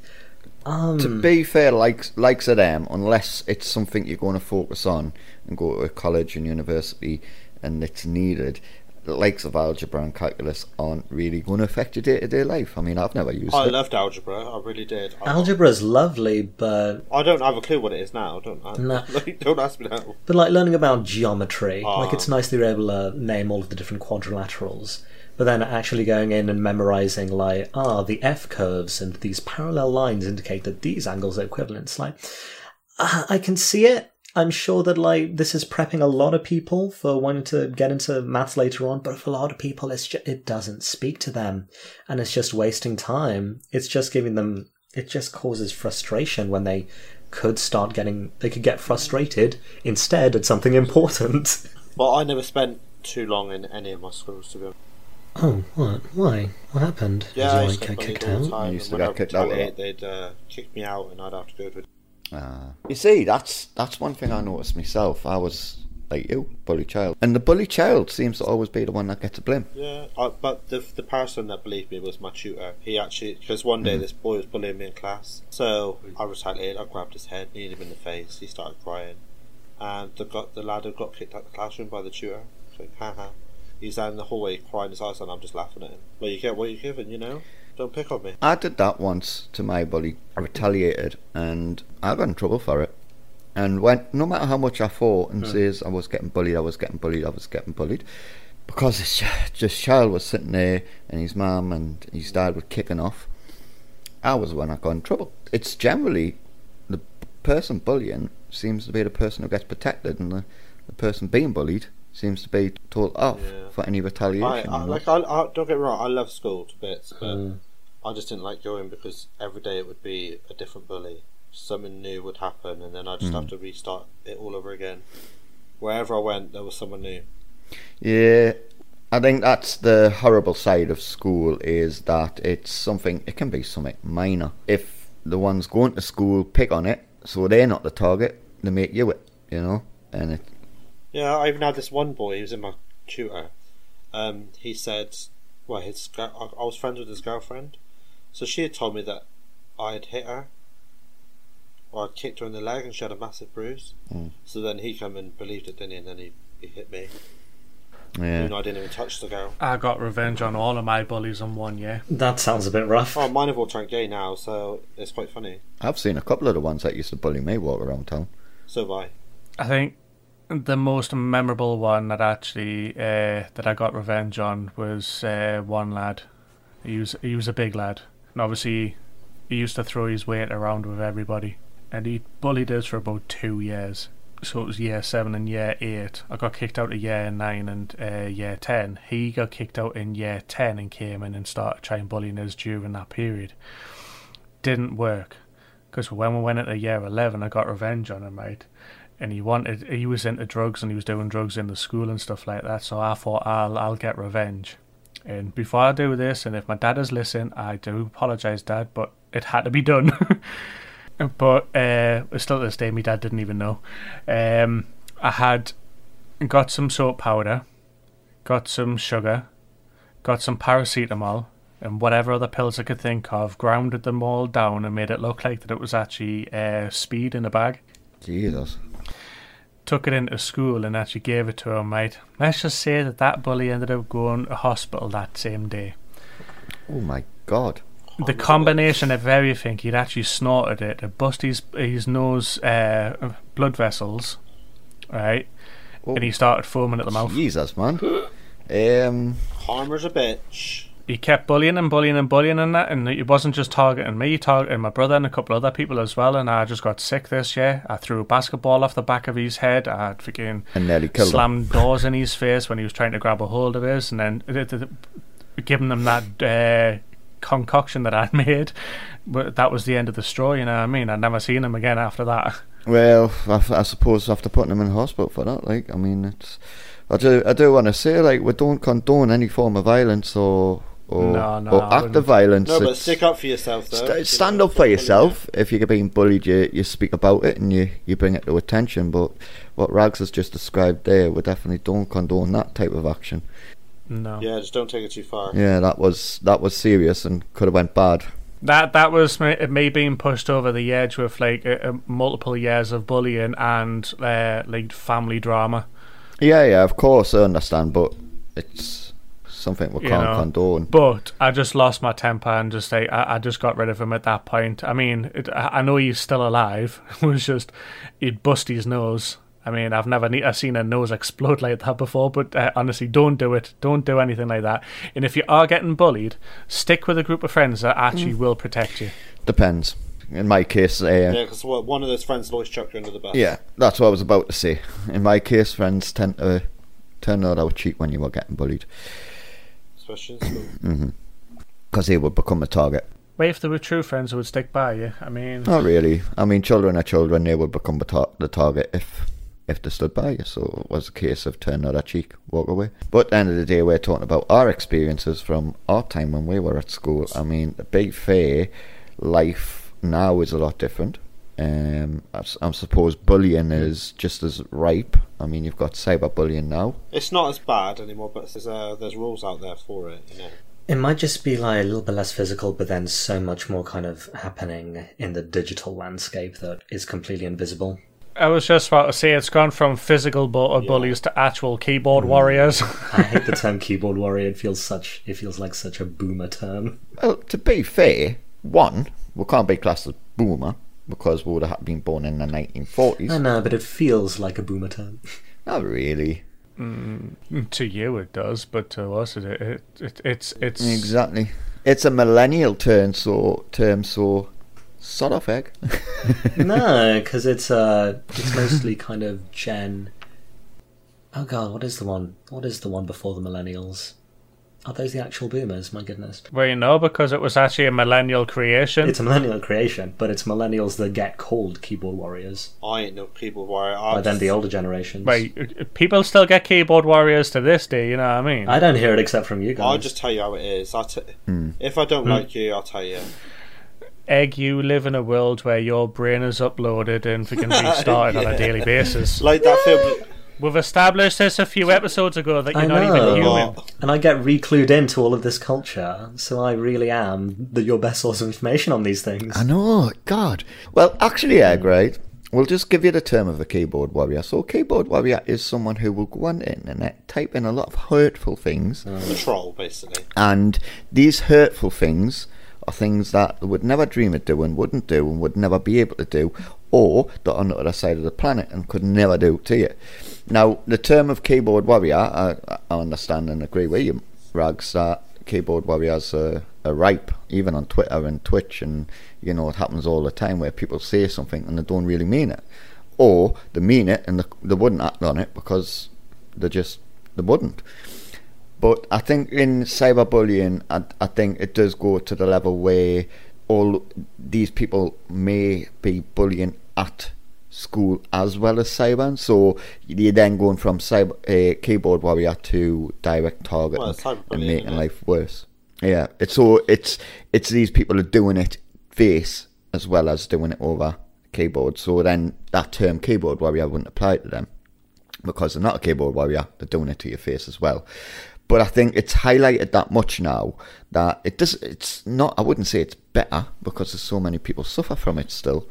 To be fair, likes of them, unless it's something you're going to focus on and go to a college and university and it's needed, the likes of algebra and calculus aren't really going to affect your day-to-day life. I mean, I've never used it. I loved algebra. I really did. Algebra's lovely, but... I don't have a clue what it is now, don't I? Nah. Don't ask me now. But, like, learning about geometry. Oh. Like, it's nice that you're able to name all of the different quadrilaterals. But then actually going in and memorising, like, the F-curves and these parallel lines indicate that these angles are equivalent. It's like, I can see it. I'm sure that, like, this is prepping a lot of people for wanting to get into maths later on, but for a lot of people, it doesn't speak to them, and it's just wasting time. It's just giving them... It just causes frustration when they could start getting... They could get frustrated instead at something important. Well, I never spent too long in any of my schools, to be honest. Oh, what? Why? What happened? Yeah, did you get kicked out? I used to get kicked out. They'd kick me out, and I'd have to go to... You see, that's one thing I noticed myself. I was like, "You bully child," and the bully child seems to always be the one that gets the blame. Yeah, but the person that believed me was my tutor. He actually, because one day this boy was bullying me in class, so I retaliated. I grabbed his head, kneed him in the face. He started crying, and the lad had got kicked out of the classroom by the tutor. Like, haha. He's down in the hallway crying his eyes out, and I'm just laughing at him. Well, you get what you're given, you know. Don't pick on me. I did that once to my bully. I retaliated and I got in trouble for it. And went, no matter how much I fought and says I was getting bullied, because this child was sitting there and his mum and his dad were kicking off, I was the one that got in trouble. It's generally the person bullying seems to be the person who gets protected, and the person being bullied seems to be told off for any retaliation. I don't get me wrong, I love school to bits, but I just didn't like going because every day it would be a different bully. Something new would happen, and then I just have to restart it all over again. Wherever I went, there was someone new. Yeah, I think that's the horrible side of school, is that it can be something minor. If the ones going to school pick on it, so they're not the target, they make you it, you know, and it. Yeah, I even had this one boy, he was in my tutor, he said, well, I was friends with his girlfriend, so she had told me that I had hit her, or I'd kicked her in the leg and she had a massive bruise, so then he came and believed it, didn't he, and then he hit me. Yeah. I didn't even touch the girl. I got revenge on all of my bullies in one year. That sounds a bit rough. Oh, mine have all turned gay now, so it's quite funny. I've seen a couple of the ones that used to bully me walk around town. So have I think the most memorable one that actually that I got revenge on was one lad. He was a big lad, and obviously he used to throw his weight around with everybody, and he bullied us for about 2 years. So it was year 7 and year 8. I got kicked out of year 9 and year 10. He got kicked out in year 10 and came in and started trying bullying us during that period. Didn't work, because when we went into year 11, I got revenge on him, right? And he was into drugs, and he was doing drugs in the school and stuff like that. So I thought, I'll get revenge. And before I do this, and if my dad is listening, I do apologise, Dad, but it had to be done. But still to this day, my dad didn't even know. I had got some soap powder, got some sugar, got some paracetamol, and whatever other pills I could think of, grounded them all down and made it look like that it was actually speed in a bag. Jesus. Took it into school and actually gave it to him, right? Let's just say that bully ended up going to hospital that same day. Oh my God. The combination of everything, he'd actually snorted it, it bust his nose blood vessels, right? Oh. And he started foaming at the mouth. Jesus, man. Harmer's a bitch. He kept bullying and that, and he wasn't just targeting me, he targeted my brother and a couple other people as well, and I just got sick this year. I threw a basketball off the back of his head, I freaking slammed doors in his face when he was trying to grab a hold of his, and then giving them that concoction that I'd made, but that was the end of the straw, you know what I mean? I'd never seen him again after that. Well, I suppose after putting him in hospital for that, like, I mean, it's... I do want to say, like, we don't condone any form of violence or act of violence. No, but stick up for yourself, though. Stand up for yourself. If you're being bullied, you speak about it and you bring it to attention. But what Rags has just described there, we definitely don't condone that type of action. No. Yeah, just don't take it too far. Yeah, that was serious and could have went bad. That was me being pushed over the edge with, like, multiple years of bullying and, like, family drama. Yeah, of course, I understand, but it's something we can't condone. But I just lost my temper and just like, I just got rid of him at that point. I mean, I know he's still alive. It was just, he'd bust his nose. I mean, I've seen a nose explode like that before, but honestly, don't do it. Don't do anything like that. And if you are getting bullied, stick with a group of friends that actually will protect you. Depends. In my case... yeah, because one of those friends always chucked you under the bus. Yeah, that's what I was about to say. In my case, friends tend to turn out cheap when you are getting bullied. Especially in school. Because they would become a target. Well, if they were true friends, they would stick by you. I mean... Not really. I mean, children are children. They would become the target if they stood by you. So it was a case of turn out a cheek, walk away. But at the end of the day, we're talking about our experiences from our time when we were at school. I mean, to be fair, life... now is a lot different. I suppose bullying is just as ripe. I mean, you've got cyberbullying now. It's not as bad anymore, but there's rules out there for it. You know? It might just be like a little bit less physical, but then so much more kind of happening in the digital landscape that is completely invisible. I was just about to say, it's gone from physical bullies to actual keyboard warriors. I hate the term keyboard warrior. It feels like such a boomer term. Well, to be fair, we can't be classed as boomer because we would have been born in the 1940s. I know, but it feels like a boomer term. Not really. To you it does, but to us it's exactly. It's a millennial term, so sod off egg. No, because it's mostly kind of Gen. Oh God, what is the one? What is the one before the millennials? Are those the actual boomers? My goodness. Well, you know, because it was actually a millennial creation. It's a millennial creation, but it's millennials that get called keyboard warriors. I ain't no keyboard warrior. But then the older generations. Wait, people still get keyboard warriors to this day, you know what I mean? I don't hear it except from you guys. I'll just tell you how it is. If I don't like you, I'll tell you. Egg, you live in a world where your brain is uploaded and freaking restarted on a daily basis. Like that film... We've established this a few episodes ago that you're not even human. And I get re-clued into all of this culture, so I really am your best source of information on these things. I know, God. Well, actually, Egg, right? We'll just give you the term of a keyboard warrior. So a keyboard warrior is someone who will go on the internet, type in a lot of hurtful things. A troll, basically. And these hurtful things are things that they would never dream of doing, wouldn't do, and would never be able to do, or that are on the other side of the planet and could never do to you. Now, the term of keyboard warrior, I understand and agree with you, Rags, that keyboard warriors are ripe, even on Twitter and Twitch, and, you know, it happens all the time where people say something and they don't really mean it. Or they mean it and they wouldn't act on it because they wouldn't. But I think in cyberbullying, I think it does go to the level where all these people may be bullying at school as well as cyber, so you're then going from cyber keyboard warrior to direct target and making life worse. Yeah, it's these people are doing it face as well as doing it over keyboard. So then that term keyboard warrior wouldn't apply to them because they're not a keyboard warrior; they're doing it to your face as well. But I think it's highlighted that much now that it's not. I wouldn't say it's better because there's so many people suffer from it still.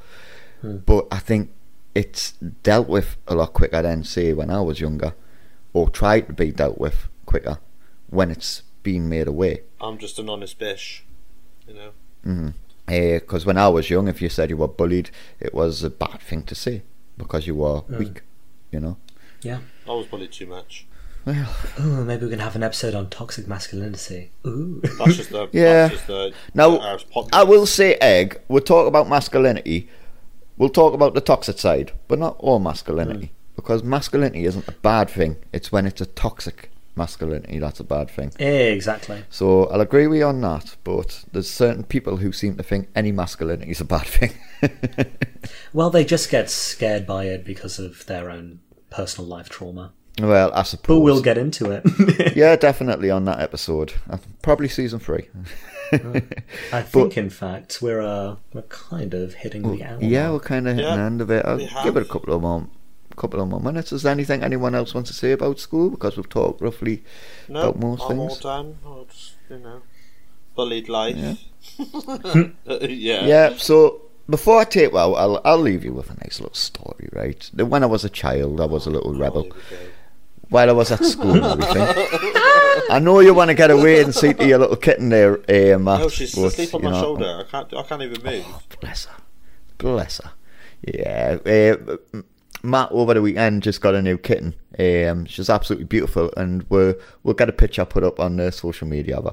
But I think it's dealt with a lot quicker than, say, when I was younger, or tried to be dealt with quicker when it's been made away. I'm just an honest bish, you know. Because when I was young, if you said you were bullied, it was a bad thing to say because you were weak, you know. Yeah, I was bullied too much. Well, ooh, maybe we can have an episode on toxic masculinity. Ooh. That's just the... yeah. That's just the, now, I will say, Egg, we'll talk about masculinity. We'll talk about the toxic side, but not all masculinity. Because masculinity isn't a bad thing. It's when it's a toxic masculinity that's a bad thing. Exactly. So I'll agree with you on that, but there's certain people who seem to think any masculinity is a bad thing. Well, they just get scared by it because of their own personal life trauma. Well, I suppose. But we'll get into it. Yeah, definitely on that episode. Probably season 3. I think, in fact, we're kind of hitting the hour. Yeah, we're kind of hitting the end of it. I'll give it a couple of more minutes. Is there anything anyone else wants to say about school? Because we've talked roughly about most things. No, I'm all done. I'll just, bullied life. Yeah. Yeah, so... Before I take I'll leave you with a nice little story, right? When I was a child, I was a little rebel. While I was at school and everything. I know you want to get away and see to your little kitten there, Matt. No, she's asleep on my shoulder. I can't even move. Oh, bless her. Yeah. Matt, over the weekend, just got a new kitten. She's absolutely beautiful, and we'll get a picture put up on social media of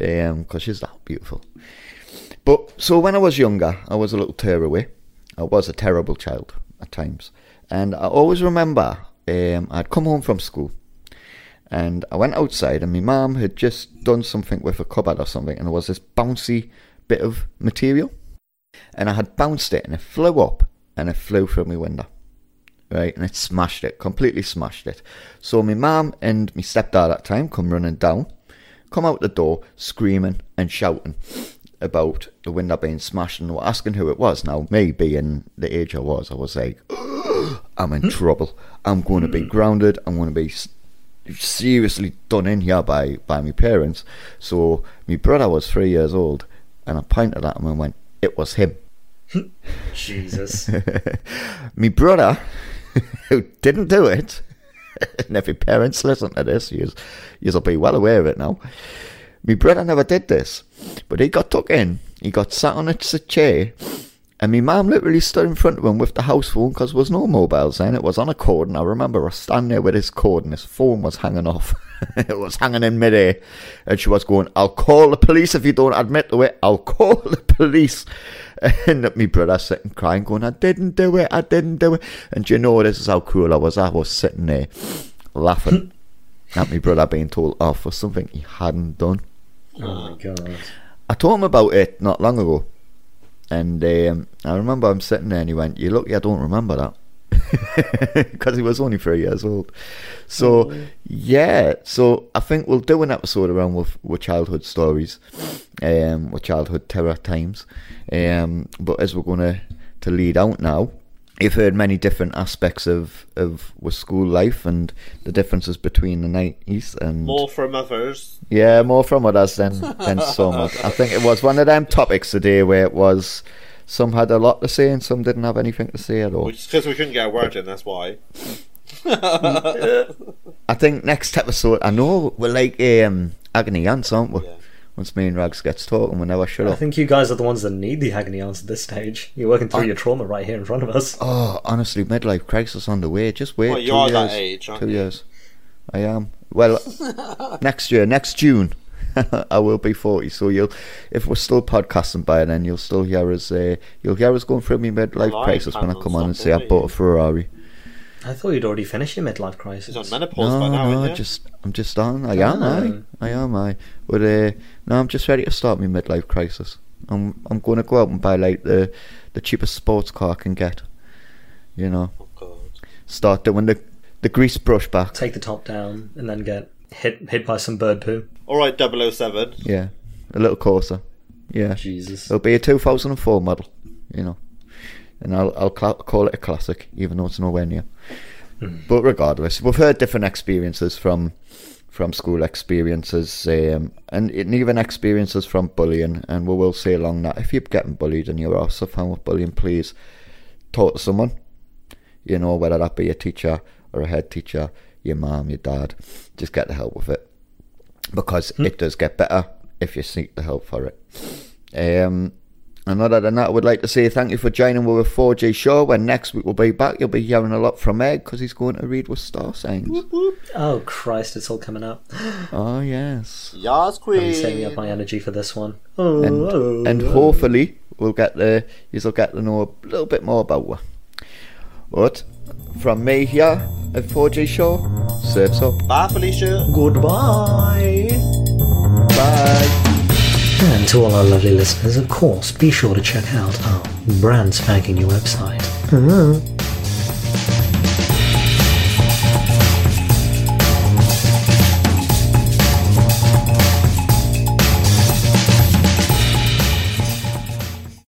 her. Because she's that beautiful. But, so when I was younger, I was a little tearaway. I was a terrible child at times. And I always remember I'd come home from school and I went outside and my mum had just done something with a cupboard or something, and there was this bouncy bit of material. And I had bounced it and it flew up and it flew through my window. Right, and it smashed it, completely smashed it. So my mum and my stepdad at the time come running down, come out the door screaming and shouting about the window being smashed, and were asking who it was. Now, me being the age I was like, oh, I'm in trouble. I'm going to be grounded. I'm going to be seriously done in here by my parents. So my brother was 3 years old, and I pointed at him and went, it was him. Jesus. My brother, who didn't do it, and if your parents listen to this, you'll be well aware of it now. My brother never did this, but he got tucked in, he got sat on a chair, and my mum literally stood in front of him with the house phone, because there was no mobiles then, it was on a cord, and I remember her standing there with his cord, and his phone was hanging off, it was hanging in midair, and she was going, I'll call the police if you don't admit to it, I'll call the police, and my brother sitting crying, going, I didn't do it, and do you know, this is how cruel I was sitting there, laughing at my brother being told off for something he hadn't done. Oh my God. I told him about it not long ago, and I remember him sitting there and he went, you're lucky I don't remember that, because he was only 3 years old. So so I think we'll do an episode around with childhood stories, with childhood terror times, but as we're going to lead out now, you've heard many different aspects of school life and the differences between the 90s and... More from others. Yeah, more from others than some. I think it was one of them topics today where it was some had a lot to say and some didn't have anything to say at all. Which is because we couldn't get a word in, that's why. I think next episode, I know we're like agony ants, aren't we? Yeah. Once me and Rags gets talking, we never shut up. I think you guys are the ones that need the agony answer at this stage. You're working through your trauma right here in front of us. Oh, honestly, midlife crisis on the way. Just wait. Well, you are that age, aren't you? 2 years. I am. Well, next June, I will be 40. So if we're still podcasting by then, you'll still hear us. You'll hear us going through my midlife crisis when I come on and say I bought a Ferrari. I thought you'd already finished your midlife crisis. He's on menopause by now, isn't he? I'm just on. I am. But no, I'm just ready to start my midlife crisis. I'm going to go out and buy like the cheapest sports car I can get. You know. Oh God. Start doing the grease brush back. Take the top down and then get hit by some bird poo. All right, 007. Yeah, a little Corsa. Yeah. Jesus. It'll be a 2004 model. You know. And I'll call it a classic, even though it's nowhere near. But regardless, we've heard different experiences from school experiences, and even experiences from bullying. And we will say along that if you're getting bullied and you're also found with bullying, please talk to someone. You know, whether that be a teacher or a head teacher, your mum, your dad, just get the help with it, because it does get better if you seek the help for it. And other than that, I would like to say thank you for joining with 4G Show. When next week we'll be back, you'll be hearing a lot from Meg because he's going to read with star signs. Oh, Christ, it's all coming up. Oh, yes. Yas, Queen. I'm saving up my energy for this one. Oh, and hopefully we'll get the, you'll get to know a little bit more about her. But from me here at 4G Show, serves up. Bye, Felicia. Goodbye. Bye. And to all our lovely listeners, of course, be sure to check out our brand spanking new website.